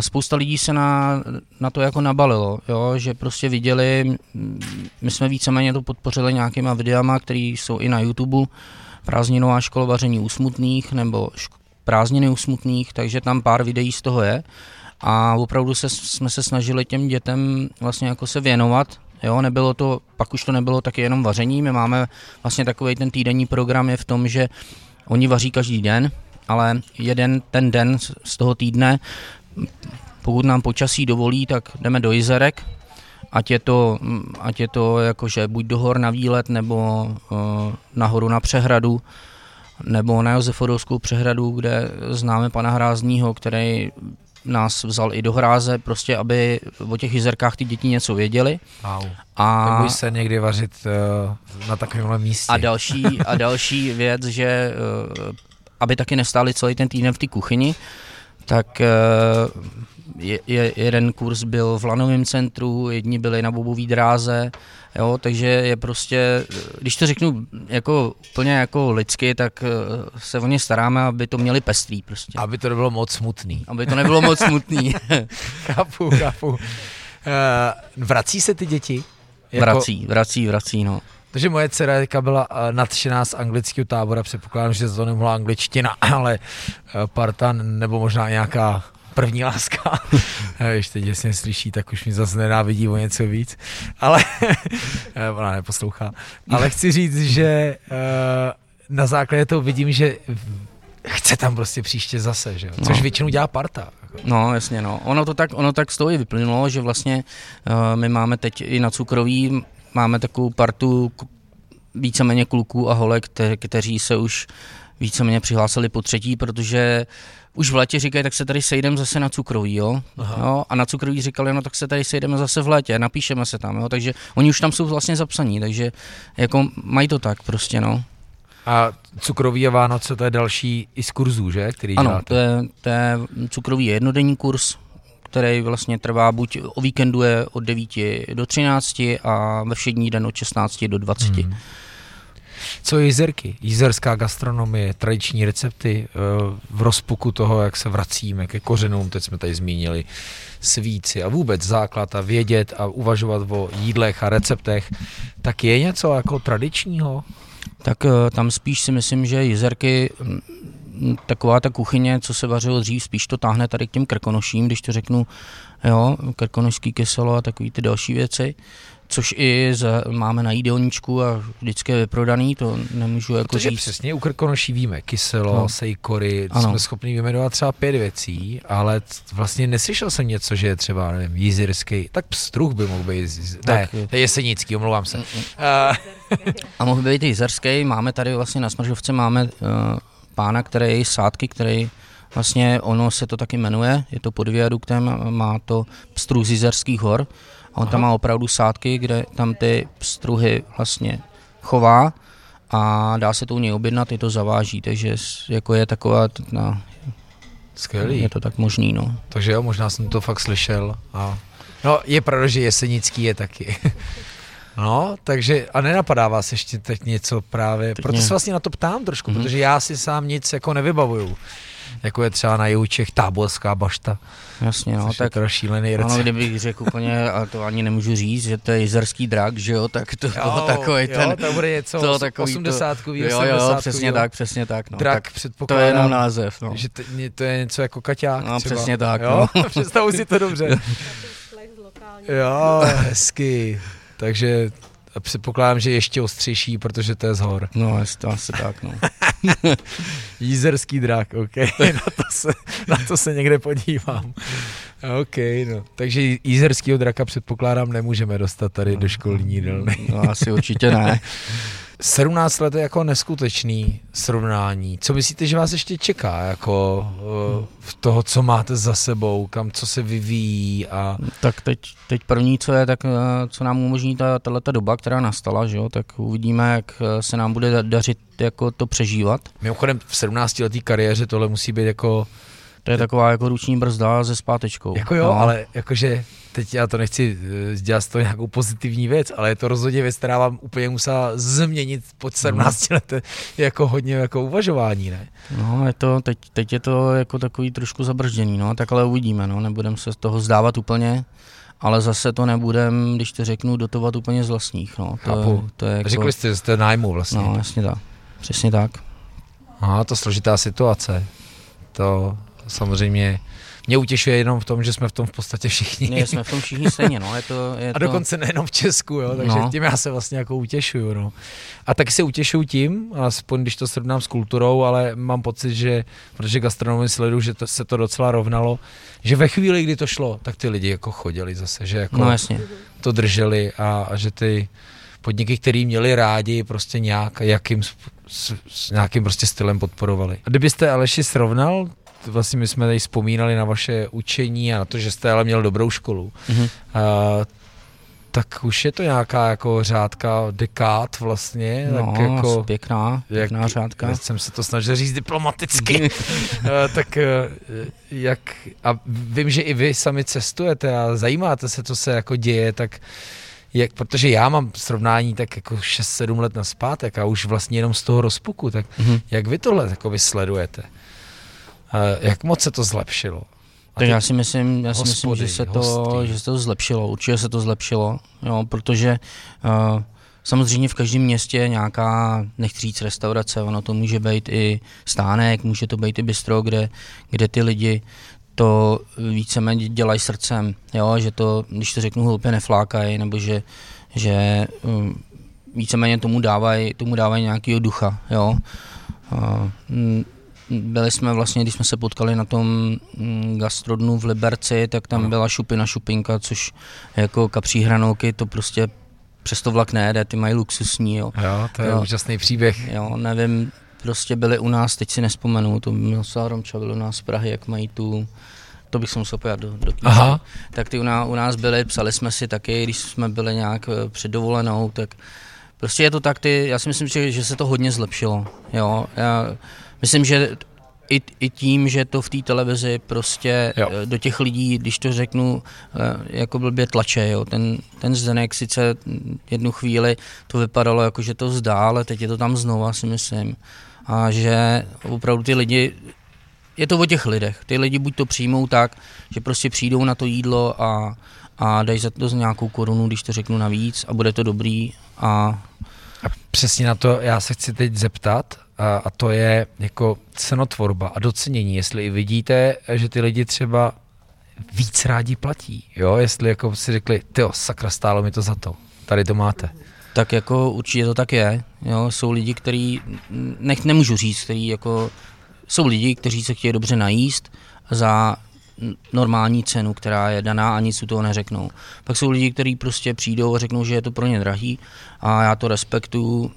spousta lidí se na, na to jako nabalilo, jo? Že prostě viděli, my jsme víceméně to podpořili nějakýma videama, které jsou i na YouTube, Prázdninová škola vaření u smutných nebo ško- Prázdniny u smutných, takže tam pár videí z toho je a opravdu se, jsme se snažili těm dětem vlastně jako se věnovat. Jo, nebylo to, pak už to nebylo taky jenom vaření, my máme vlastně takový ten týdenní program je v tom, že oni vaří každý den, ale jeden ten den z toho týdne, pokud nám počasí dovolí, tak jdeme do Jizerek, ať je to, ať je to jakože buď do hor na výlet, nebo uh, nahoru na přehradu, nebo na Josefodovskou přehradu, kde známe pana Hráznýho, který nás vzal i do hráze, prostě aby o těch Jizerkách ty děti něco věděli. Wow. A tak budu se někdy vařit uh, na takovémhle místě. A další, a další věc, že uh, aby taky nestáli celý ten týden v té kuchyni, tak uh, je, je, jeden kurz byl v lanovém centru, jedni byli na Bobové dráze, jo, takže je prostě, když to řeknu jako úplně jako lidsky, tak se o ně staráme, aby to měli pestrý prostě. Aby to nebylo moc smutný. Aby to nebylo moc smutný. Chápu, chápu. Uh, vrací se ty děti? Jako... Vrací, vrací, vrací, no. Takže moje dcera byla nadšená z anglického tábora, předpokládám, že to nemohla angličtina, ale parta nebo možná nějaká první láska. Když teď jasně slyší, tak už mi zase nenávidí o něco víc. Ale ona neposlouchá. Ale chci říct, že na základě toho vidím, že chce tam prostě příště zase, že jo? Což no. Většinou dělá parta. No jasně, no. Ono to tak, ono tak z toho i vyplynulo, že vlastně uh, my máme teď i na cukroví, máme takovou partu víceméně kluků a holek, te- kteří se už víceméně přihlásili po třetí, protože už v létě říkají, tak se tady sejdeme zase na cukroví, jo? Jo? A na cukroví říkali, no tak se tady sejdeme zase v létě, napíšeme se tam, jo? Takže oni už tam jsou vlastně zapsaní, takže jako mají to tak prostě, no. A cukroví a Vánoce, to je další i z kurzů, že? Který ano, to je, to je cukroví je jednodenní kurz, který vlastně trvá buď o víkendu je od devíti do třinácti a ve všední den od šestnácti do dvaceti. Hmm. Co je Jizerky? Jizerská gastronomie, tradiční recepty v rozpuku toho, jak se vracíme ke kořenům, teď jsme tady zmínili svíci a vůbec základ a vědět a uvažovat o jídlech a receptech, tak je něco jako tradičního? Tak tam spíš si myslím, že Jizerky, taková ta kuchyně, co se vařilo dřív, spíš to táhne tady k těm Krkonoším, když to řeknu, jo, Krkonošský kyselo a takový ty další věci, což i za, máme na jídelníčku a vždycky je vyprodaný, to nemůžu jako protože říct. Přesně u Krkonoší víme, kyselo, no. Sejkory, ano. Jsme schopni vyjmenovat třeba pět věcí, ale vlastně neslyšel jsem něco, že je třeba, nevím, jizerský, tak pstruh by mohl být, ne, to je jesenický, omlouvám se. A mohl být jizerský, máme tady vlastně na Smržovce, máme uh, pána, který je sádky, který vlastně ono se to taky jmenuje, je to pod viaduktem, má to pstruh z Jizerských hor. A on aha. Tam má opravdu sádky, kde tam ty pstruhy vlastně chová a dá se to u něj objednat, je to zaváží, takže jako je taková, no, skvělý. Je to tak možný, no. Takže jo, možná jsem to fakt slyšel. A... No, je pravda, že jesenický je taky. No, takže a nenapadá vás ještě teď něco právě, proto se vlastně na to ptám trošku, mm-hmm. protože já si sám nic jako nevybavuju. Jako je třeba na Jiučech táborská bašta. Jasně, no, tak rozšílený recept. Ano, kdybych řekl úplně, a to ani nemůžu říct, že to je Jizerský drak, že jo, tak to jo, takový jo, ten... Jo, to bude něco to, osmdesátkový, jo, jo, přesně jo. tak, přesně tak. No, drak, tak předpokládám. To je jenom název, no. Že to, to je něco jako Kaťák no, třeba. Přesně tak, jo? No. Představuji si to dobře. Jo, hezky. Takže předpokládám, že ještě ostřejší, protože to je z hor. No, jest to asi tak, no. Jízerský drak, okej, okay. na, na to se někde podívám. Okej, okay, no. Takže jízerskýho draka předpokládám nemůžeme dostat tady do školní jídelny. No, asi určitě ne. sedmnáct let je jako neskutečný srovnání. Co myslíte, že vás ještě čeká jako v toho, co máte za sebou, kam, co se vyvíjí? A... Tak teď, teď první, co je, tak co nám umožní ta tato doba, která nastala, že jo, tak uvidíme, jak se nám bude dařit jako to přežívat. Mimochodem v sedmnáctileté kariéře tohle musí být jako... To je taková jako ruční brzda se zpátečkou. Jako jo, no. Ale jakože teď já to nechci dělat z toho nějakou pozitivní věc, ale je to rozhodně věc, která vám úplně musela změnit po sedmnácti mm. letech jako hodně jako uvažování, ne? No, je to, teď, teď je to jako takový trošku zabržděný, no, tak ale uvidíme, no, nebudeme se z toho zdávat úplně, ale zase to nebudem, když to řeknu, dotovat úplně z vlastních, no. To, to je jako... Řekli jste, že jste nájmu vlastně. No, jasně tak, přesně tak. Aha, to složitá situace, to... Samozřejmě mě utěšuje jenom v tom, že jsme v tom v podstatě všichni. Ne, jsme v tom všichni stejně, no. Je to, je a dokonce to... nejenom v Česku, jo, takže no. Tím já se vlastně jako utěšuju, no. A taky se utěšuju tím, alespoň když to srovnám s kulturou, ale mám pocit, že, protože gastronomii sleduju, že to, se to docela rovnalo, že ve chvíli, kdy to šlo, tak ty lidi jako chodili zase, že jako no, jasně. To drželi a, a že ty podniky, který měli rádi, prostě nějak, jakým, s, s nějakým prostě stylem podporovali. A kdybyste Aleši srovnal, vlastně my jsme tady vzpomínali na vaše učení a na to, že jste ale měl dobrou školu, mm-hmm. uh, tak už je to nějaká jako řádka dekád vlastně. No, tak jako, pěkná, pěkná jak, řádka. Já jsem se to snažil říct diplomaticky. uh, tak uh, jak, a vím, že i vy sami cestujete a zajímáte se, co se jako děje, tak jak, protože já mám srovnání tak jako šest sedm let nazpátek a už vlastně jenom z toho rozpuku, tak mm-hmm. jak vy tohle jako vy sledujete? Jak moc se to zlepšilo? A tak já si myslím, já si hospody, myslím, že se to, že se to zlepšilo. Určitě se to zlepšilo, jo, protože uh, samozřejmě v každém městě je nějaká, nechci říct restaurace, ono to může být i stánek, může to být i bistro, kde, kde ty lidi to víceméně dělají srdcem, jo, že to, když to řeknu hloupě, neflákají, nebo že, že um, víceméně tomu dávají tomu dávaj nějakého ducha, jo. Uh, m- Byli jsme vlastně, když jsme se potkali na tom gastrodnu v Liberci, tak tam byla šupina šupinka, což jako kapří hranolky, to prostě přes to vlak nejede, ty mají luxusní. Jo, jo to je jo. Úžasný příběh. Jo, nevím, prostě byli u nás, teď si nespomenu, to byl Sáromča, byli u nás v Prahy, jak mají tu, to bych se musel pojat do, do knihy. Tak ty u nás, u nás byli, psali jsme si taky, když jsme byli nějak před dovolenou, tak prostě je to tak, ty, já si myslím, že, že se to hodně zlepšilo, jo. Já, Myslím, že i, i tím, že to v té televizi prostě jo. do těch lidí, když to řeknu, jako blbě tlače, jo. Ten, ten Zdeněk sice jednu chvíli to vypadalo jako, že to vzdá, ale teď je to tam znova, si myslím. A že opravdu ty lidi, je to o těch lidech, ty lidi buď to přijmou tak, že prostě přijdou na to jídlo a, a dají za to nějakou korunu, když to řeknu navíc a bude to dobrý. A, a přesně na to já se chci teď zeptat, a to je jako cenotvorba a docenění, jestli i vidíte, že ty lidi třeba víc rádi platí, jo, jestli jako si řekli, tyjo, sakra, stálo mi to za to, tady to máte. Tak jako určitě to tak je, jo, jsou lidi, který, nech nemůžu říct, který jako, jsou lidi, kteří se chtějí dobře najíst za normální cenu, která je daná a nic u toho neřeknou. Pak jsou lidi, kteří prostě přijdou a řeknou, že je to pro ně drahý a já to respektuju,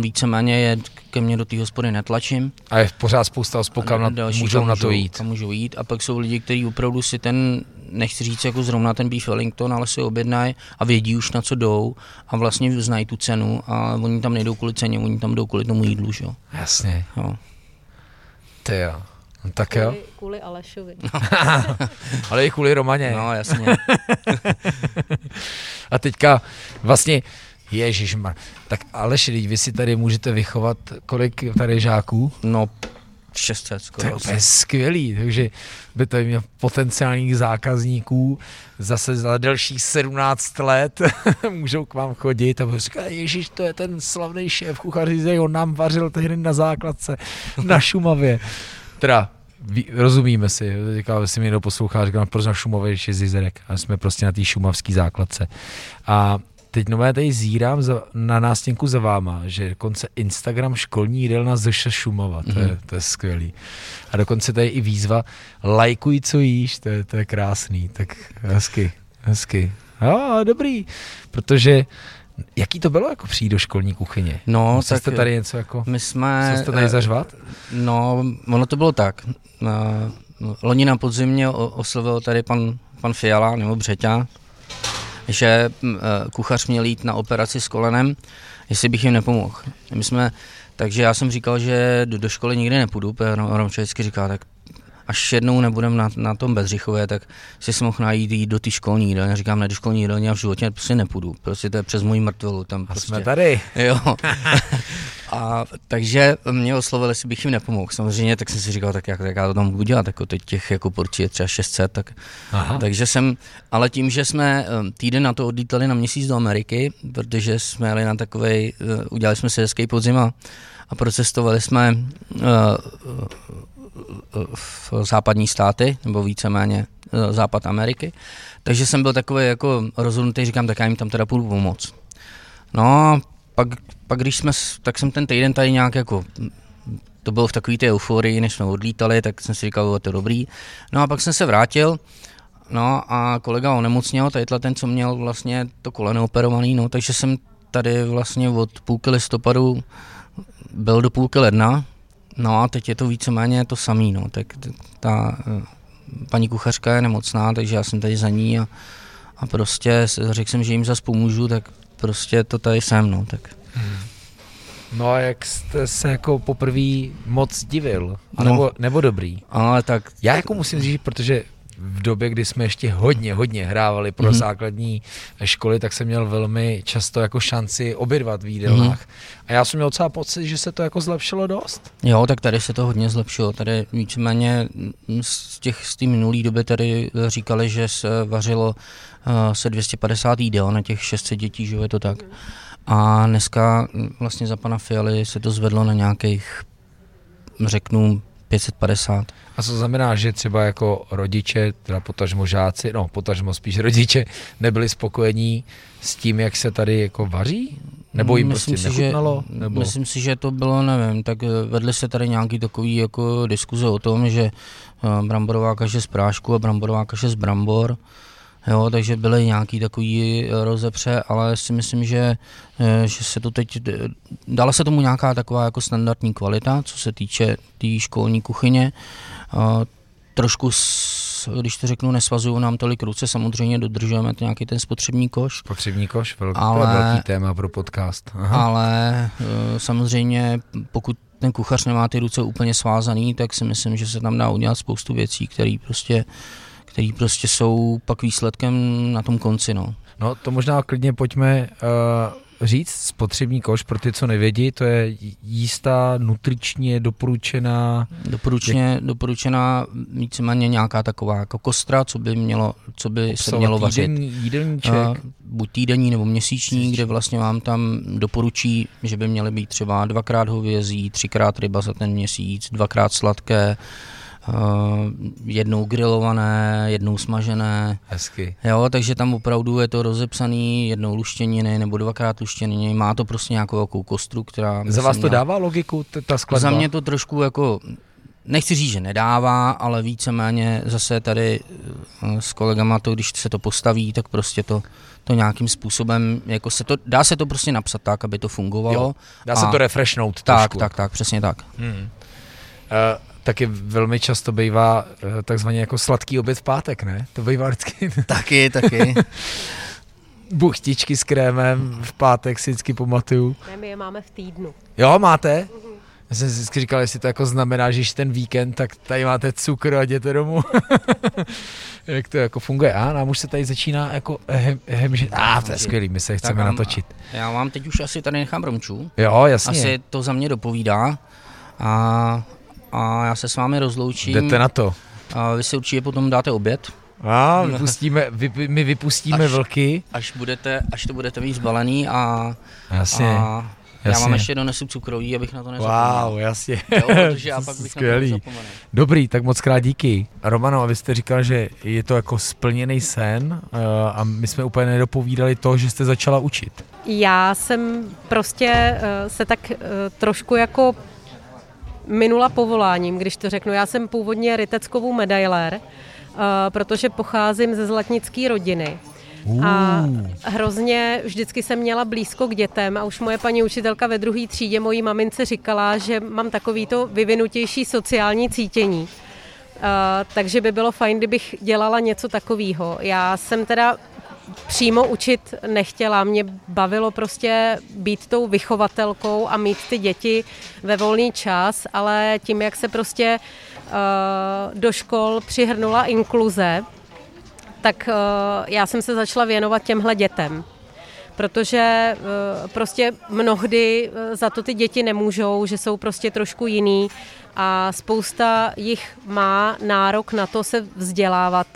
víceméně je ke mně do té hospody netlačím. A je pořád spousta hospod, na, můžou na to jít. Můžou jít. A pak jsou lidi, kteří opravdu si ten, nechci říct jako zrovna ten Beef Wellington, ale si objednají a vědí už na co jdou a vlastně znají tu cenu a oni tam nejdou kvůli ceně, oni tam jdou kvůli tomu jídlu, že jo. Jasně. Jo. Ty jo. No, tak kvůli, jo. Kvůli Alešovi. No. Ale i kvůli Romaně. No, jasně. A teďka vlastně, ježišmar, tak Aleši, teď vy si tady můžete vychovat, kolik tady žáků? No, šest set skoro. To je skvělý, takže by to měl potenciálních zákazníků, zase za dalších sedmnáct let můžou k vám chodit a budou říkat, ježiš, to je ten slavný šéf kuchař, on nám vařil tehdy na základce na Šumavě. Teda, rozumíme si, říkám, jestli mi někdo poslouchá, říkám, proč na Šumavě, že je Jizerek, a jsme prostě na té šumavské základce. A Teď nové tady zírám za, na nástěnku za váma, že dokonce Instagram školní jídelna z Šumava, to, mm-hmm. je, to je skvělý. A dokonce tady i výzva, lajkuj, co jíš, to je, to je krásný, tak hezky, hezky. Jo, dobrý, protože jaký to bylo, jako přijít do školní kuchyně? No, Musel tak jste tady něco jako, my jsme, jste tady zažvat? No, ono to bylo tak, loni na podzimě oslovil tady pan, pan Fiala nebo Břeťa, že kuchař měl jít na operaci s kolenem, jestli bych jim nepomohl. My jsme, takže já jsem říkal, že do, do školy nikdy nepůjdu, protože Romča vždycky říká, tak až jednou nebudem na, na tom Bedřichově, tak si si mohl najít jít do té školní jídelny. Říkám, ne, do školní jídelny já v životě prostě nepůjdu, prostě to je přes moji mrtvolu. Tam prostě. Jsme tady. Jo. A takže mě oslovili, jestli bych jim nepomohl. Samozřejmě, tak jsem si říkal, tak jak, tak já to tam budu dělat, jako teď těch jako porcí je třeba šest set, tak. Aha. Takže jsem, ale tím, že jsme týden na to odlítali na měsíc do Ameriky, protože jsme jeli na takovej, udělali jsme si hezký podzim a procestovali jsme uh, v západní státy, nebo víceméně západ Ameriky, takže jsem byl takový jako rozhodnutý, říkám, tak já jim tam teda půjdu pomoct. No pak, pak když jsme, tak jsem ten týden tady nějak jako, to bylo v takový té euforii, než jsme odlítali, tak jsem si říkal, bylo to dobrý. No a pak jsem se vrátil, no a kolega onemocněl, tadyhle ten, co měl vlastně to koleno operovaný, no takže jsem tady vlastně od půlky listopadu byl do půlky ledna. No a teď je to víceméně to samý, no, tak ta paní kuchařka je nemocná, takže já jsem tady za ní a, a prostě řekl jsem, že jim zas pomůžu, tak prostě to tady jsem, no, tak. Hmm. No a jak jste se jako poprvé moc divil, anebo, no, nebo dobrý? Ale tak. Já jako musím říct, protože v době, kdy jsme ještě hodně, hodně hrávali pro mm-hmm. základní školy, tak jsem měl velmi často jako šanci obědvat v jídelnách. Mm-hmm. A já jsem měl docela pocit, že se to jako zlepšilo dost. Jo, tak tady se to hodně zlepšilo. Tady víceméně z těch z té minulé doby tady říkali, že se vařilo uh, se dvě stě padesát jídel na těch šest set dětí, že je to tak. A dneska vlastně za pana Fialy se to zvedlo na nějakých, řeknu, pět set padesát. A co znamená, že třeba jako rodiče, teda potažmo žáci, no potažmo spíš rodiče, nebyli spokojení s tím, jak se tady jako vaří? Nebo jim myslím prostě si, nechutnalo? Že, nebo? Myslím si, že to bylo, nevím, tak vedly se tady nějaký takový jako diskuze o tom, že bramborová kaše z prášku a bramborová kaše z brambor, jo, takže byly nějaký takový rozepře, ale si myslím, že, že se to teď, dala se tomu nějaká taková jako standardní kvalita, co se týče té školní kuchyně. Trošku, když to řeknu, nesvazují nám tolik ruce, samozřejmě dodržujeme to nějaký ten spotřební koš. Spotřební koš, velký, ale, velký téma pro podcast. Aha. Ale samozřejmě, pokud ten kuchař nemá ty ruce úplně svázaný, tak si myslím, že se tam dá udělat spoustu věcí, které prostě který prostě jsou pak výsledkem na tom konci, no. No to možná klidně pojďme uh, říct, spotřební koš, pro ty, co nevědí, to je jistá, nutričně doporučená... Doporučně, jak... doporučená víceméně nějaká taková jako kostra, co by, mělo, co by se mělo vařit. Jídelníček. Uh, buď týdenní nebo měsíční, měsíční, kde vlastně vám tam doporučí, že by měly být třeba dvakrát hovězí, třikrát ryba za ten měsíc, dvakrát sladké, Uh, jednou grilované, jednou smažené. Hezky. Jo, takže tam opravdu je to rozepsaný, jednou luštěniny nebo dvakrát luštěniny. Má to prostě nějakou velkou kostru, která... Za vás to nějak... dává logiku, t- ta skladba? Za mě to trošku jako... Nechci říct, že nedává, ale víceméně zase tady s kolegama to, když se to postaví, tak prostě to, to nějakým způsobem, jako se to, dá se to prostě napsat tak, aby to fungovalo. Jo, dá a se to refreshnout tak, trošku. Tak, tak, tak, přesně tak. Hmm. Uh, Taky velmi často bývá takzvaně jako sladký oběd v pátek, ne? To bývá vždycky. Taky, taky. Buchtičky s krémem v pátek si vždycky pamatuju. Ne, my je máme v týdnu. Jo, máte? Mm-hmm. Já jsem si vždycky říkal, jestli to jako znamená, že ten víkend, tak tady máte cukr a jděte domů. Jak to jako funguje? A nám už se tady začíná jako hem, hemžit. A ah, to je skvělý, my se chceme vám natočit. Já vám teď už asi tady nechám Romču. Jo, jasně. Asi to za mě dopovídá. A... A já se s vámi rozloučím. Jdete na to. A vy si určitě potom dáte oběd. A vypustíme, vy, my vypustíme až, vlky. Až, budete, až to budete mít zbalený a, a Jasně. Já mám ještě donesu cukroví, abych na to nezapomněl. Wow, jasně. Jo, protože já pak bych skvělý. Na to nezapomenul. Dobrý, tak moc krát díky. Romano, a vy jste říkal, že je to jako splněný sen a my jsme úplně nedopovídali to, že jste začala učit. Já jsem prostě se tak trošku jako minula povoláním, když to řeknu. Já jsem původně ryteckovou medailér, protože pocházím ze zlatnické rodiny. Uh. A hrozně vždycky jsem měla blízko k dětem a už moje paní učitelka ve druhé třídě mojí mamince říkala, že mám takovýto vyvinutější sociální cítění. Uh, takže by bylo fajn, kdybych dělala něco takového. Já jsem teda přímo učit nechtěla, mě bavilo prostě být tou vychovatelkou a mít ty děti ve volný čas, ale tím, jak se prostě uh, do škol přihrnula inkluze, tak já jsem se začala věnovat těmhle dětem, protože prostě mnohdy za to ty děti nemůžou, že jsou prostě trošku jiný a spousta jich má nárok na to se vzdělávat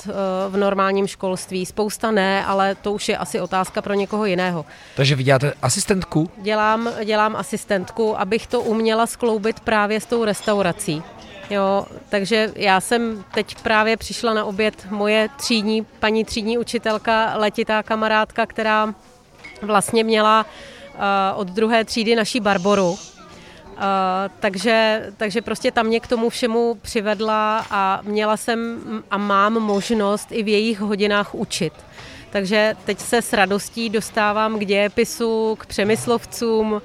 v normálním školství. Spousta ne, ale to už je asi otázka pro někoho jiného. Takže vy děláte asistentku? Dělám, dělám asistentku, abych to uměla skloubit právě s tou restaurací. Jo, takže já jsem teď právě přišla na oběd, moje třídní, paní třídní učitelka, letitá kamarádka, která vlastně měla uh, od druhé třídy naší Barboru. Uh, takže, takže prostě tam mě k tomu všemu přivedla a měla jsem a mám možnost i v jejich hodinách učit. Takže teď se s radostí dostávám k dějepisu, k Přemyslovcům,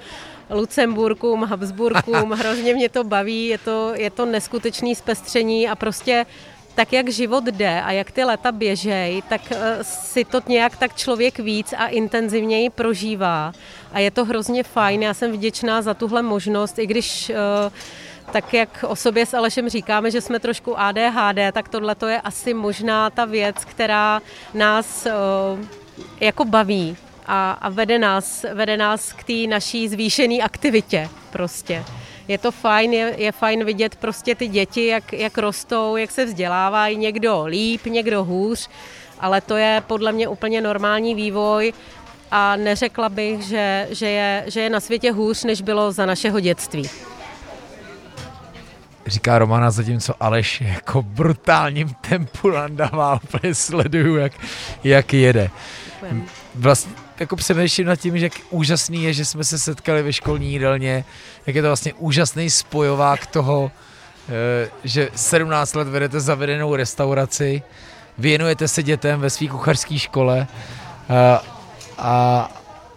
Lucemburkům, Habsburkům, hrozně mě to baví, je to, je to neskutečné zpestření a prostě tak, jak život jde a jak ty léta běžej, tak si to nějak tak člověk víc a intenzivněji prožívá a je to hrozně fajn, já jsem vděčná za tuhle možnost, i když tak, jak o sobě s Alešem říkáme, že jsme trošku á dé há dé, tak tohle to je asi možná ta věc, která nás jako baví. A vede nás, vede nás k té naší zvýšené aktivitě prostě. Je to fajn, je, je fajn vidět prostě ty děti, jak, jak rostou, jak se vzdělávají, někdo líp, někdo hůř, ale to je podle mě úplně normální vývoj a neřekla bych, že, že, je, že je na světě hůř, než bylo za našeho dětství. Říká Romana, zatímco Aleš jako brutálním tempu nandává, úplně sleduju, jak, jak jede. Vlastně jako přemýšlím nad tím, že jak úžasný je, že jsme se setkali ve školní jídelně, jak je to vlastně úžasný spojovák toho, že sedmnáct let vedete zavedenou restauraci, věnujete se dětem ve své kuchařské škole a, a,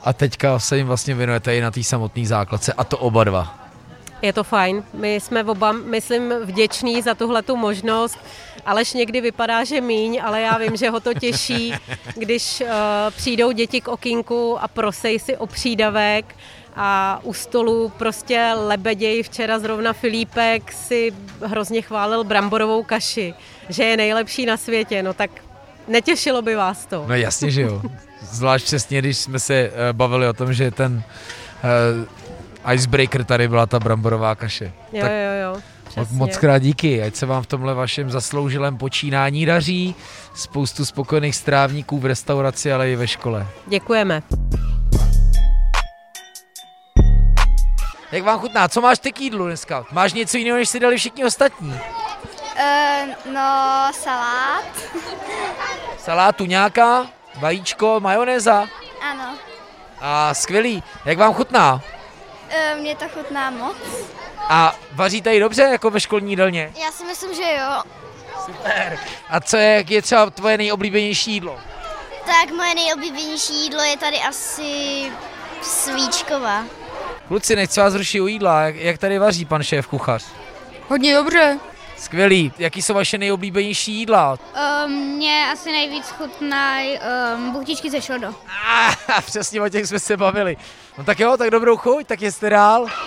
a teďka se jim vlastně věnujete i na té samotné základce a to oba dva. Je to fajn, my jsme oba, myslím, vděční za tuhletu možnost. Aleš někdy vypadá, že míň, ale já vím, že ho to těší, když uh, přijdou děti k okýnku a prosej si o přídavek a u stolu prostě lebeděj. Včera zrovna Filipek si hrozně chválil bramborovou kaši, že je nejlepší na světě, no tak netěšilo by vás to. No jasně, že jo. Zvlášť přesně, když jsme se uh, bavili o tom, že ten... Uh, Icebreaker tady byla ta bramborová kaše. Jo, tak jo, jo. Přesně. Moc krát díky, ať se vám v tomhle vašem zasloužilém počínání daří. Spoustu spokojených strávníků v restauraci, ale i ve škole. Děkujeme. Jak vám chutná? Co máš ty k jídlu dneska? Máš něco jiného, než si dali všichni ostatní? Uh, no, salát. Salát, tuňáka, vajíčko, majonéza. Ano. A skvělý. Jak vám chutná? Mně to chutná moc. A vaříte ji dobře, jako ve školní jídelně? Já si myslím, že jo. Super. A co je, je třeba tvoje nejoblíbenější jídlo? Tak moje nejoblíbenější jídlo je tady asi svíčková. Kluci, nechci vás rušit u jídla. Jak, jak tady vaří pan šéf kuchař? Hodně dobře. Skvělý. Jaký jsou vaše nejoblíbenější jídla? Mně um, asi nejvíc chutnají um, buchtičky ze šodo. Ah, přesně o těch jsme se bavili. No tak jo, tak dobrou chuť, tak jste dál.